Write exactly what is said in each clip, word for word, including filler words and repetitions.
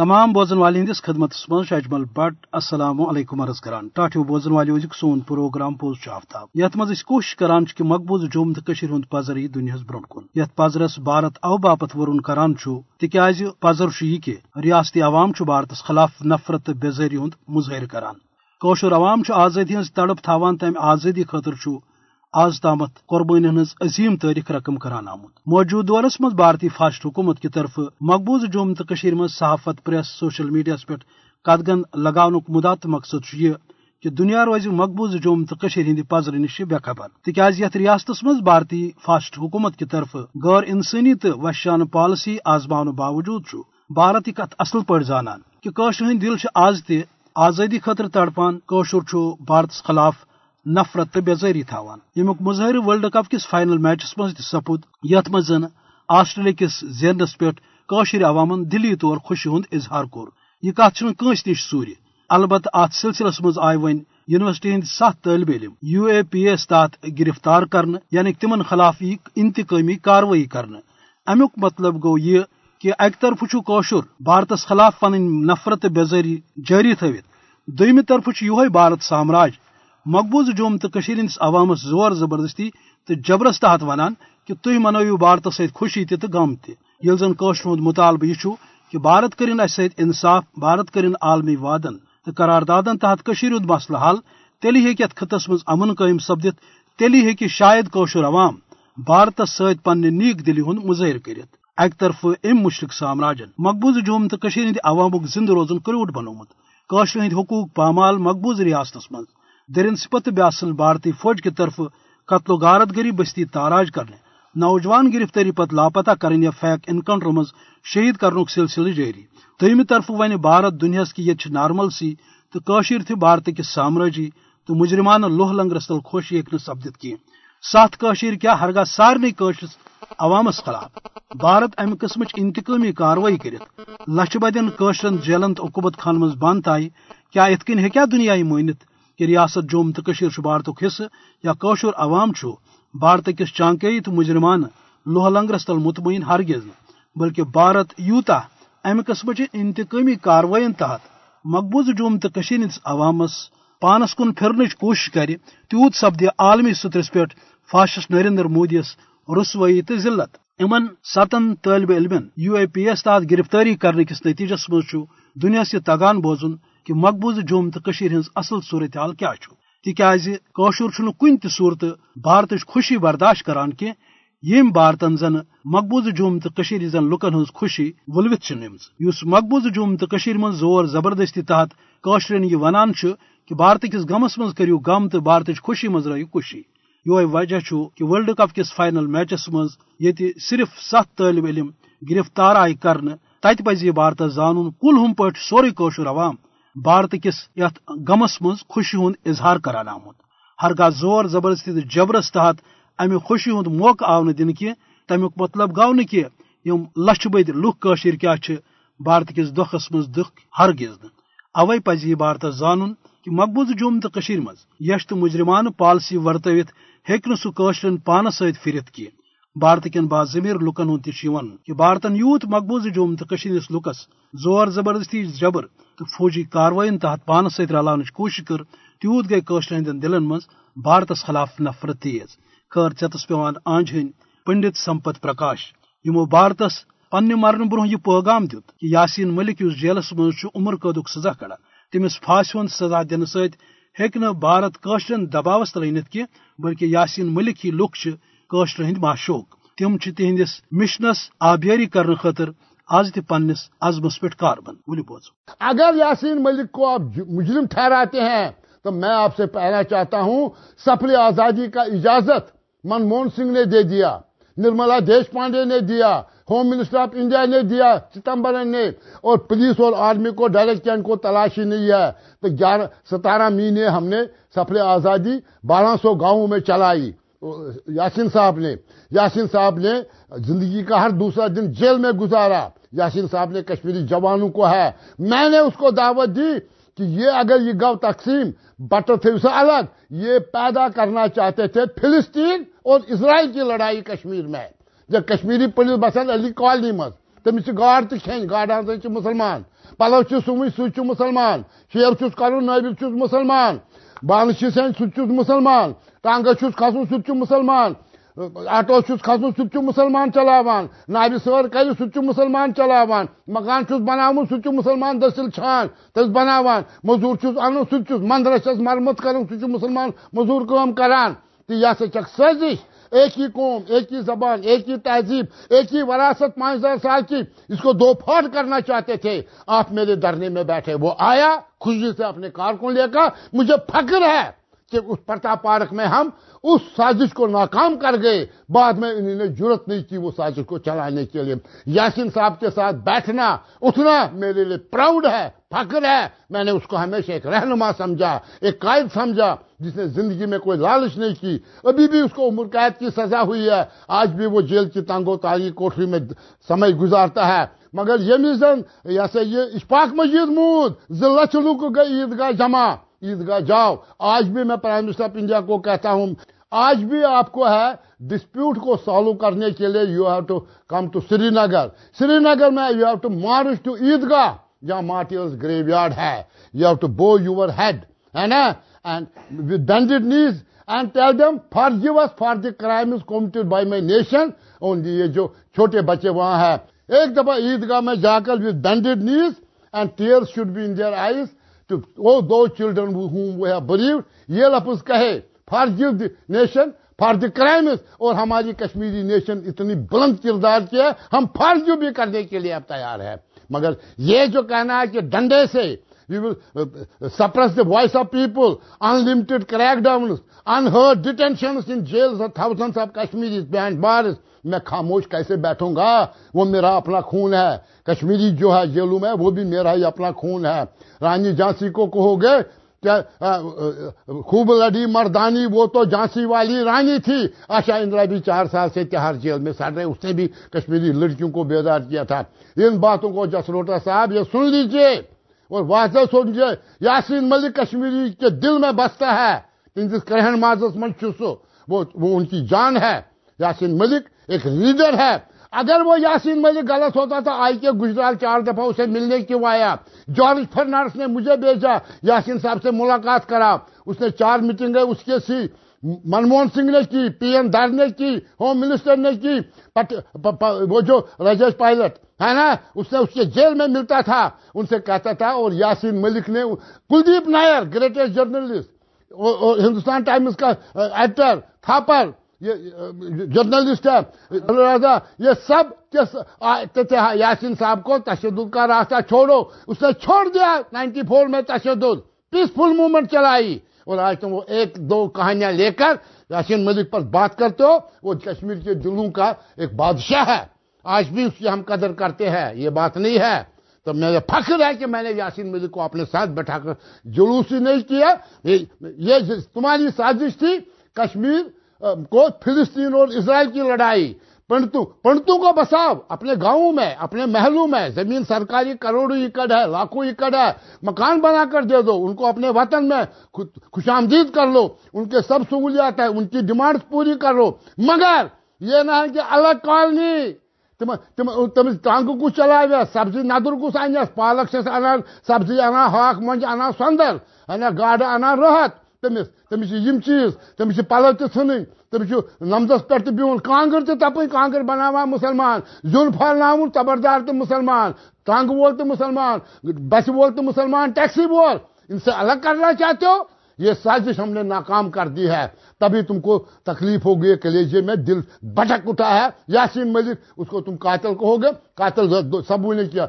تمام بوزن والے ہندس خدمت مز اجمل بٹ السلام علیکم عرض کران ٹاٹو بوزن والے سون پروگرام پوز آفتاب یت مز کوشش کران کہ مقبوض جوم تو ہند پزر یہ دنیاس برو کن یت پزرس بھارت او باپت ورن کران تاز پزر یہ کہ ریاستی عوام بھارتس خلاف نفرت بیزاری ہند مظاہر کران کوشر عوام آزادی ہز تڑپ تھوان تم آزادی خاطر آز تامت قربانی ہز عظیم تاریخ رقم کران آمت موجود دورس مز بھارتی فاشٹ حکومت کی طرف مقبوض جوم تو مز صحافت پریس سوشل میڈیاس پہ قدغن لگان مدعا تو مقصد یہ کہ دنیا روز مقبوض جوم تو ہند پزر نش بے خبر تاز یت ریاست مز بھارتی فاشٹ حکومت کی طرف غیر انسانی تو وحشیانہ پالسی آزمان باوجود بھارت یہ کت اصل پہ زانان کہ قشر ہند دل آز تہ آزادی خاطر تڑپان قشر بھارتس خلاف نفرت تو بیزاری تھوان یمیک مظاہرہ ورلڈ کپ کس فائنل میچس مز تہ سپد یت مز آسٹریلیا کس زینس پہ قاشر عوامن دلی طور خوشی ہند اظہار کور یہ کت چھ کنس نش سور البتہ ات سلسلس مز آئی ون یونیورسٹی ہند سات طالب علم یو اے پی اے تحت گرفتار کرنے یعنی تمن خلاف یہ انتقامی کاروٲیی کرنے امیک مطلب گو یہ کہ اک طرف قاشر بھارتس خلاف پن نفرت بیزاری جاری تھوت دویمہ طرف یہ بھارت سامراج مقبوض جوم تو ہندس عوامس زور زبردستی تو جبرس تحت ونان کہ تھی منو بھارتس ست خوشی تہ غم تیل زن قشر ہند مطالبہ یہ کہ بھارت کرن اس ست انصاف بھارت کرن عالمی وعدن تو قراردادن تحت ہند مسئلہ حل تیلی ہیکہ ات خطس مز امن قائم سپدت تیلی ہیکہ شاید قشر عوام بھارتس ست پنہ نیک دلی ہند مظاہر کرت اک طرف ام مشرق سامراجن مقبوض جوم تو ہند عوامک زندہ روزن کروٹ بنومت قشر ہند حقوق پامال مقبوض ریاستس مز درن سپت بیاسل بھارتی فوج کی طرف قتل و غارت گری بستی تاراج کرنے نوجوان گرفتاری پتہ لاپتہ کرن یا فیک انکاؤنٹر مز شہید کرنک سلسلہ جاری دویمہ طرف ون بھارت دنیاس کی یہ نارمل سی تو قشر تھی بھارت کس سامراجی تو مجرمانہ لوہ لنگرس تل خوش ہیکہ سپدت کی ساتھ قشر کیا ہرگاہ سارنی قشرس عوامس خلاف بھارت امہ قسمچ انتقامی کاروٲیی کرت لچھ بدین قشرن جیلن تو عقوبت خان مز بند تھائی کیا اتھ کن ہیکیا دنیا مانت کہ ریاست جوم تو بھارتک حصہ یا قشر عوام بھارت کس چانکی تو مجرمانہ لوہ لنگرس تل مطمئن ہرگز بلکہ بھارت یوتا امہ قسمچہ انتقامی کاروائین تحت مقبوض جوم تو ہندس عوامس پانس کن پھرنچ کوشش کر تیوت سپدی عالمی سطرس پہ فاشسٹ نریندر مودیس رسوئی تو ذلت امن ستن طالب علمن یو اے پی ایس تحت گرفتاری کرنے کس نتیجس مز دنیاس یہ تگان بوزن کہ مقبوض جوم تو ہند اصل صورتحال کیا تاز قشر کن تہ صورت بھارت خوشی برداشت کران کی یم بھارتن زن مقبوض جوم تو زن لکن ہز خوشی ولوت اس مقبوض جوم تو مز زور زبردستی تحت قشرن یہ ونان کہ بھارت کس غمس مز کریو غم تو بھارت خوشی مز رہو خوشی یہ وجہ کہ ورلڈ کپ کس فائنل میچس مز یت صرف سات طالب علم گرفتار آئی کرنے تت پزِ یہ بھارت زانن کل ہم پہ سوری قشر عوام بھارت کس یت غمس مز خوشی ہند اظہار کران آمت ہرگاہ زور زبردستی تو جبرس تحت امہ خوشی ہند موقع آو نہ دن کی تمیک مطلب گو نہ کہ یم لچھ بد لوک قشر کیا بھارت کس دکھس مز دکھ ہرگز نہ اوے پزِ یہ بھارت زانن کہ مقبوض جوم تو مز یش تو مجرمانہ پالسی ورتوت ہیکہ سہ قشرن پانس ست پھرت کی بھارت کن باضمیر لکن ہند تہ ون کہ بھارتن یوت مقبوض جوم تو ہندس لکس زور زبردستی جبر تو فوجی کاروائین تحت پانس ست رلانچ کوشش کر تیوت گئی قشر ہندین دلن مز بھارتس خلاف نفرت تیز خیر چتس پیوان آنج ہند پنڈت سمپت پرکاش یمو بھارتس پنہ مرن برہ یہ پیغام دت کہ یاسین ملک اس جیلس مز عمر قدک سزا کڑان تمس پھانسی ہند سزا دن ستہ بھارت قشرن دباوس تل انت کی بلکہ یاسین ملک ہی لوک قشر ہند معشوق تم تہندس مشنس آبیاری کرنے خاطر آج تہ پنس عزمس پہ کاربن ولی بوزو. اگر یاسین ملک کو آپ مجرم ٹھہراتے ہیں تو میں آپ سے کہنا چاہتا ہوں سفل آزادی کا اجازت منموہن سنگھ نے دے دیا, نرملا دیش پانڈے نے دیا, ہوم منسٹر آف انڈیا نے دیا, چدمبرم نے, اور پولیس اور آرمی کو ڈائریکٹ کینڈ کو تلاشی نہیں ہے. تو گیارہ ستارہ مہینے ہم نے سفل آزادی بارہ سو گاؤں میں چلائی. یاسین صاحب نے یاسین صاحب نے زندگی کا ہر دوسرا دن جیل میں گزارا. یاسین صاحب نے کشمیری جوانوں کو ہے میں نے اس کو دعوت دی کہ یہ اگر یہ گاؤں تقسیم بٹر تھے اسے الگ یہ پیدا کرنا چاہتے تھے فلسطین اور اسرائیل کی لڑائی کشمیر میں. جب کشمیری پولیس بسن علی کالنی مز تمس گاڑ تو کھین گاڑ ہسا مسلمان پلو سومت سہ مسلمان شیب چھس کڑن نٲبِق چھس مسلمان بانہٕ چھِ سین سہ مسلمان ٹانگس چھس کھسن سہ مسلمان آٹو چھس کھسن سہ مسلمان چلاوان نابِ سٲر کر سہ مسلمان چلاوان مکان چھس بناوُن سہ مسلمان دٔسِل چھان تس بناوان مزور چھس انُن سہ مندرس چھس مرمت کرن سہ مسلمان مزور کٲم کران تو یہ ہسا چھکھ سٲزِش ایک ہی قوم ایک ہی زبان ایک ہی تہذیب ایک ہی وراثت پانچ ہزار سال کی اس کو دو پھاڑ کرنا چاہتے تھے. آپ میرے دھرنے میں بیٹھے وہ آیا خوشی سے اپنے کارکن لے کر مجھے فخر ہے کہ اس پرتا پارک میں ہم اس سازش کو ناکام کر گئے. بعد میں انہوں نے جرت نہیں کی وہ سازش کو چلانے کے لیے. یاسین صاحب کے ساتھ بیٹھنا اٹھنا میرے لیے پراؤڈ ہے فخر ہے. میں نے اس کو ہمیشہ ایک رہنما سمجھا ایک قائد سمجھا جس نے زندگی میں کوئی لالچ نہیں کی. ابھی بھی اس کو عمر قید کی سزا ہوئی ہے آج بھی وہ جیل کی تنگ و تاری کوٹری میں سمے گزارتا ہے. مگر یمی زن ایسے یہ اشفاق مجید مود ضلع چلوک گئی عیدگاہ جمع عیدگاہ جاؤ. آج بھی میں پرائم منسٹر آف انڈیا کو کہتا ہوں آج بھی آپ کو ہے ڈسپیوٹ کو سالو کرنے کے لیے you have to come to Srinagar. Srinagar میں you have to march to Eidgah جہاں مارٹیئرز گریو یارڈ ہے. You have to bow your head ہے نا and with bended knees and tell them forgive us for the crimes committed by my nation. only ye jo chote bache wahan hai ek dafa eidgah mein jaakar with bended knees and tears should be in their eyes to all those children whom we have bereaved. ye lafz kahe forgive the nation for the crimes. aur hamari kashmiri nation itni buland kirdar ki hai hum forgive bhi karne ke liye ab taiyar hai. magar ye jo kehna hai ki dande se we will uh, suppress the voice of people, unlimited crackdowns, unheard detentions in jails of thousands of Kashmiris behind bars. میں خاموش کیسے بیٹھوں گا؟ وہ میرا اپنا خون ہے. کشمیری جو ہے جیلوں میں وہ بھی میرا ہی اپنا خون ہے. رانی جھانسی کو کہو گے کہ خوب لڑی مردانی وہ تو جھانسی والی رانی تھی. آشا اندرا بھی چار سال سے تہاڑ جیل میں سڑ رہے اس نے بھی کشمیری لڑکیوں کو بیدار کیا تھا. ان باتوں کو جسروٹا صاحب یہ سن لیجیے اور واضح سمجھے یاسین ملک کشمیری کے دل میں بستا ہے. وہ, وہ ان کی جان ہے. یاسین ملک ایک لیڈر ہے. اگر وہ یاسین ملک غلط ہوتا تو آئی کے گجرال چار دفعہ اسے ملنے کیوں آیا؟ جارج فرنارس نے مجھے بھیجا یاسین صاحب سے ملاقات کرا. اس نے چار میٹنگیں اس کے سی منموہن سنگھ نے کی, پی این دھر نے کی, ہوم منسٹر نے کی, پت, پ, پ, وہ جو راجیش پائلٹ ہے نا اس نے اس کے جیل میں ملتا تھا ان سے کہتا تھا. اور یاسین ملک نے کلدیپ نائر گریٹسٹ جرنلسٹ اور ہندوستان ٹائمز کا ایڈیٹر تھاپر یہ جرنلسٹ ہے یہ سب یاسین صاحب کو تشدد کا راستہ چھوڑو اس نے چھوڑ دیا. نائنٹی فور میں تشدد پیسفل موومنٹ چلائی اور آج تم وہ ایک دو کہانیاں لے کر یاسین ملک پر بات کرتے ہو. وہ کشمیر کے دلوں کا ایک بادشاہ ہے آج بھی اس کی ہم قدر کرتے ہیں یہ بات نہیں ہے. تو میرے فخر ہے کہ میں نے یاسین ملک کو اپنے ساتھ بٹھا کر جلوس ہی نہیں کیا. یہ تمہاری سازش تھی کشمیر کو فلسطین اور اسرائیل کی لڑائی پنڈتوں پنڈتوں کو بساؤ اپنے گاؤں میں اپنے محلوں میں. زمین سرکاری کروڑوں ایکڑ ہے لاکھوں ایکڑ ہے مکان بنا کر دے دو ان کو اپنے وطن میں خوش آمدید کر لو ان کے سب سہولیات ہیں ان کی ڈیمانڈز پوری کر لو. مگر یہ نہ ہے کہ الگ کالنی تم تم ٹانگوں کو چلاوے سبزی ندر کو سانس پالک چھس انان سبزی انان ہاک منج انان سندر انان گاڈٕ انان رحت تمس تمس یم چیز تمس پلو تہ ژھنن تمس نمزس پہ بہن کانگر تہ تپ کانگر بناوان مسلمان زون پھلناؤن تبردار تو مسلمان ٹانگ وول تو مسلمان بس وول تو مسلمان ٹیکسی وول ان سے الگ کرنا چاہتے ہو. یہ سازش ہم نے ناکام کر دی ہے تبھی تم کو تکلیف ہو گئی کلیجے میں دل بھٹک اٹھا ہے. یاسین ملک اس کو تم قاتل کہو گے قاتل سبوں نے کیا.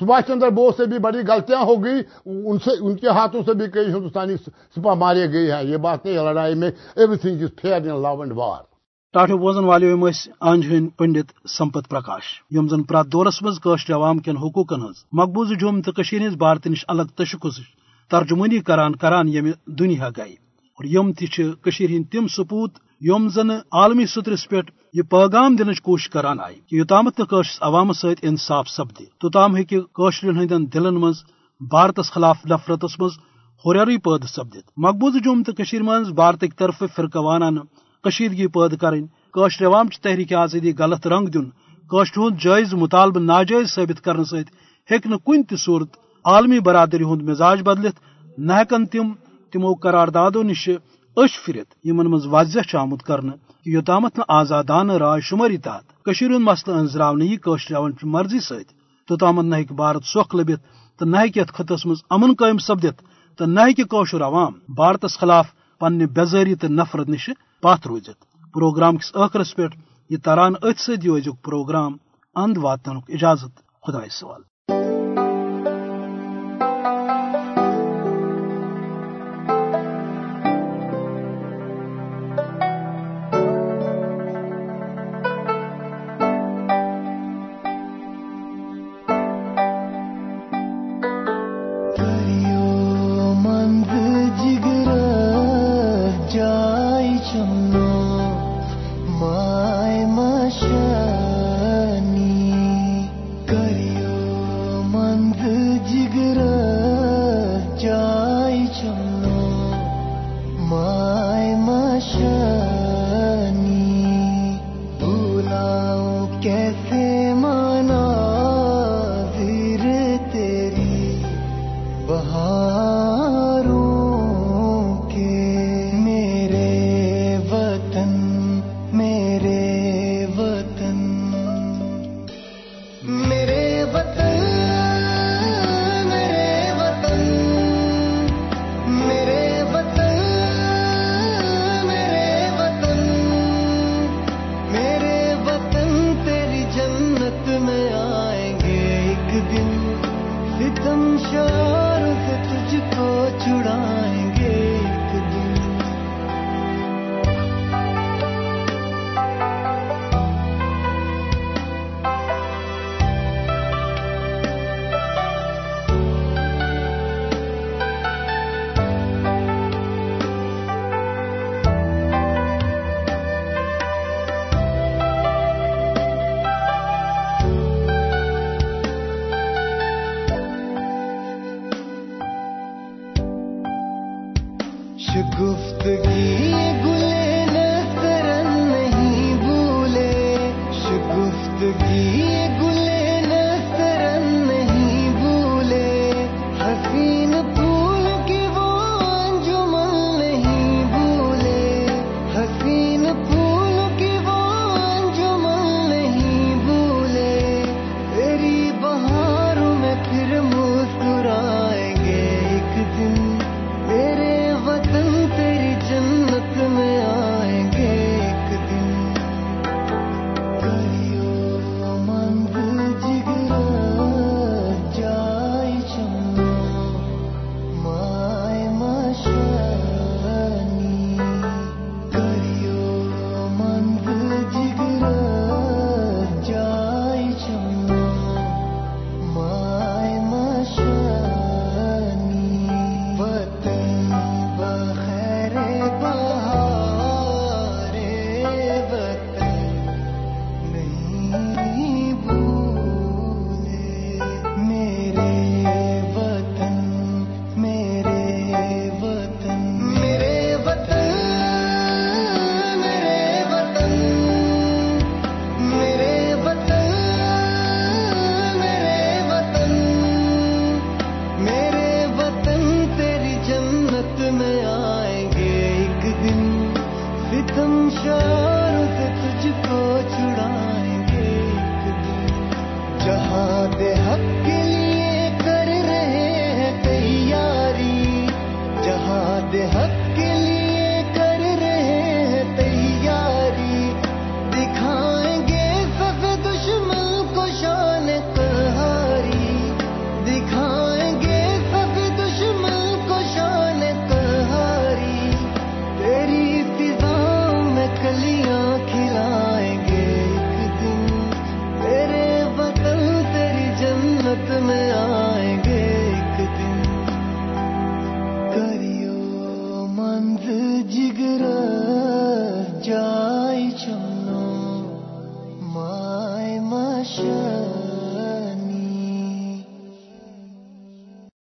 سبھاش چندر بوس سے بھی بڑی غلطیاں ہو گئی ان سے ان کے ہاتھوں سے بھی کئی ہندوستانی سپاہ مارے گئے ہیں. یہ بات نہیں لڑائی میں everything is fair in love and war. ٹاٹو بوزن والو انج ہند پنڈت سمپت پرکاش یم زن پرات دورس مز کشر عوام کن حقوقن ہز مقبوضہ جوم تو ہز بھارت نش الگ تشخص ترجمانی کران کران یم دنیا گئی اور یم تشر ہند تم سپوت یم زن عالمی سترس پہ یہ پیغام دنچ کوشش کران آئی کہ یوتامت نشرس عوامس ست انصاف سپدہ توتام ہکرین ہندین دلن مز بھارتس خلاف نفرتس مز ہوریری پید سپدت. مقبوضہ جوم تو مز بھارتک طرف فرقہ وانانہ کشیدگی پید کریں عوام چہ تحریک آزادی غلط رنگ دن کاشت ہند جائز مطالبہ ناجائز ثابت کرنے ست ہیک کن تہ صورت عالمی برادری ہند مزاج بدلت نہ ہیکن تم تمو قراردادوں نش اش پھرت یمن مز واضح چھ آمت کرنے کہ یوتامت آزادانہ رائے شماری تحت کشیر ہند مسلہ انزراونے یہ کاشتریان مرضی ست توتامت نہ ہیک بھارت سوکھ لبت تو نہ ہیک یتھ خطس مز امن قائم سپدت تو نہ ہیک کاشر عوام بھارتس خلاف پنہ بیزاری تو نفرت نش پتھ روزت۔ پروگرام کس آخرس پہ یہ تران ات سیوز پروگرام اند واتن اجازت خدائے سوال۔ گفتگی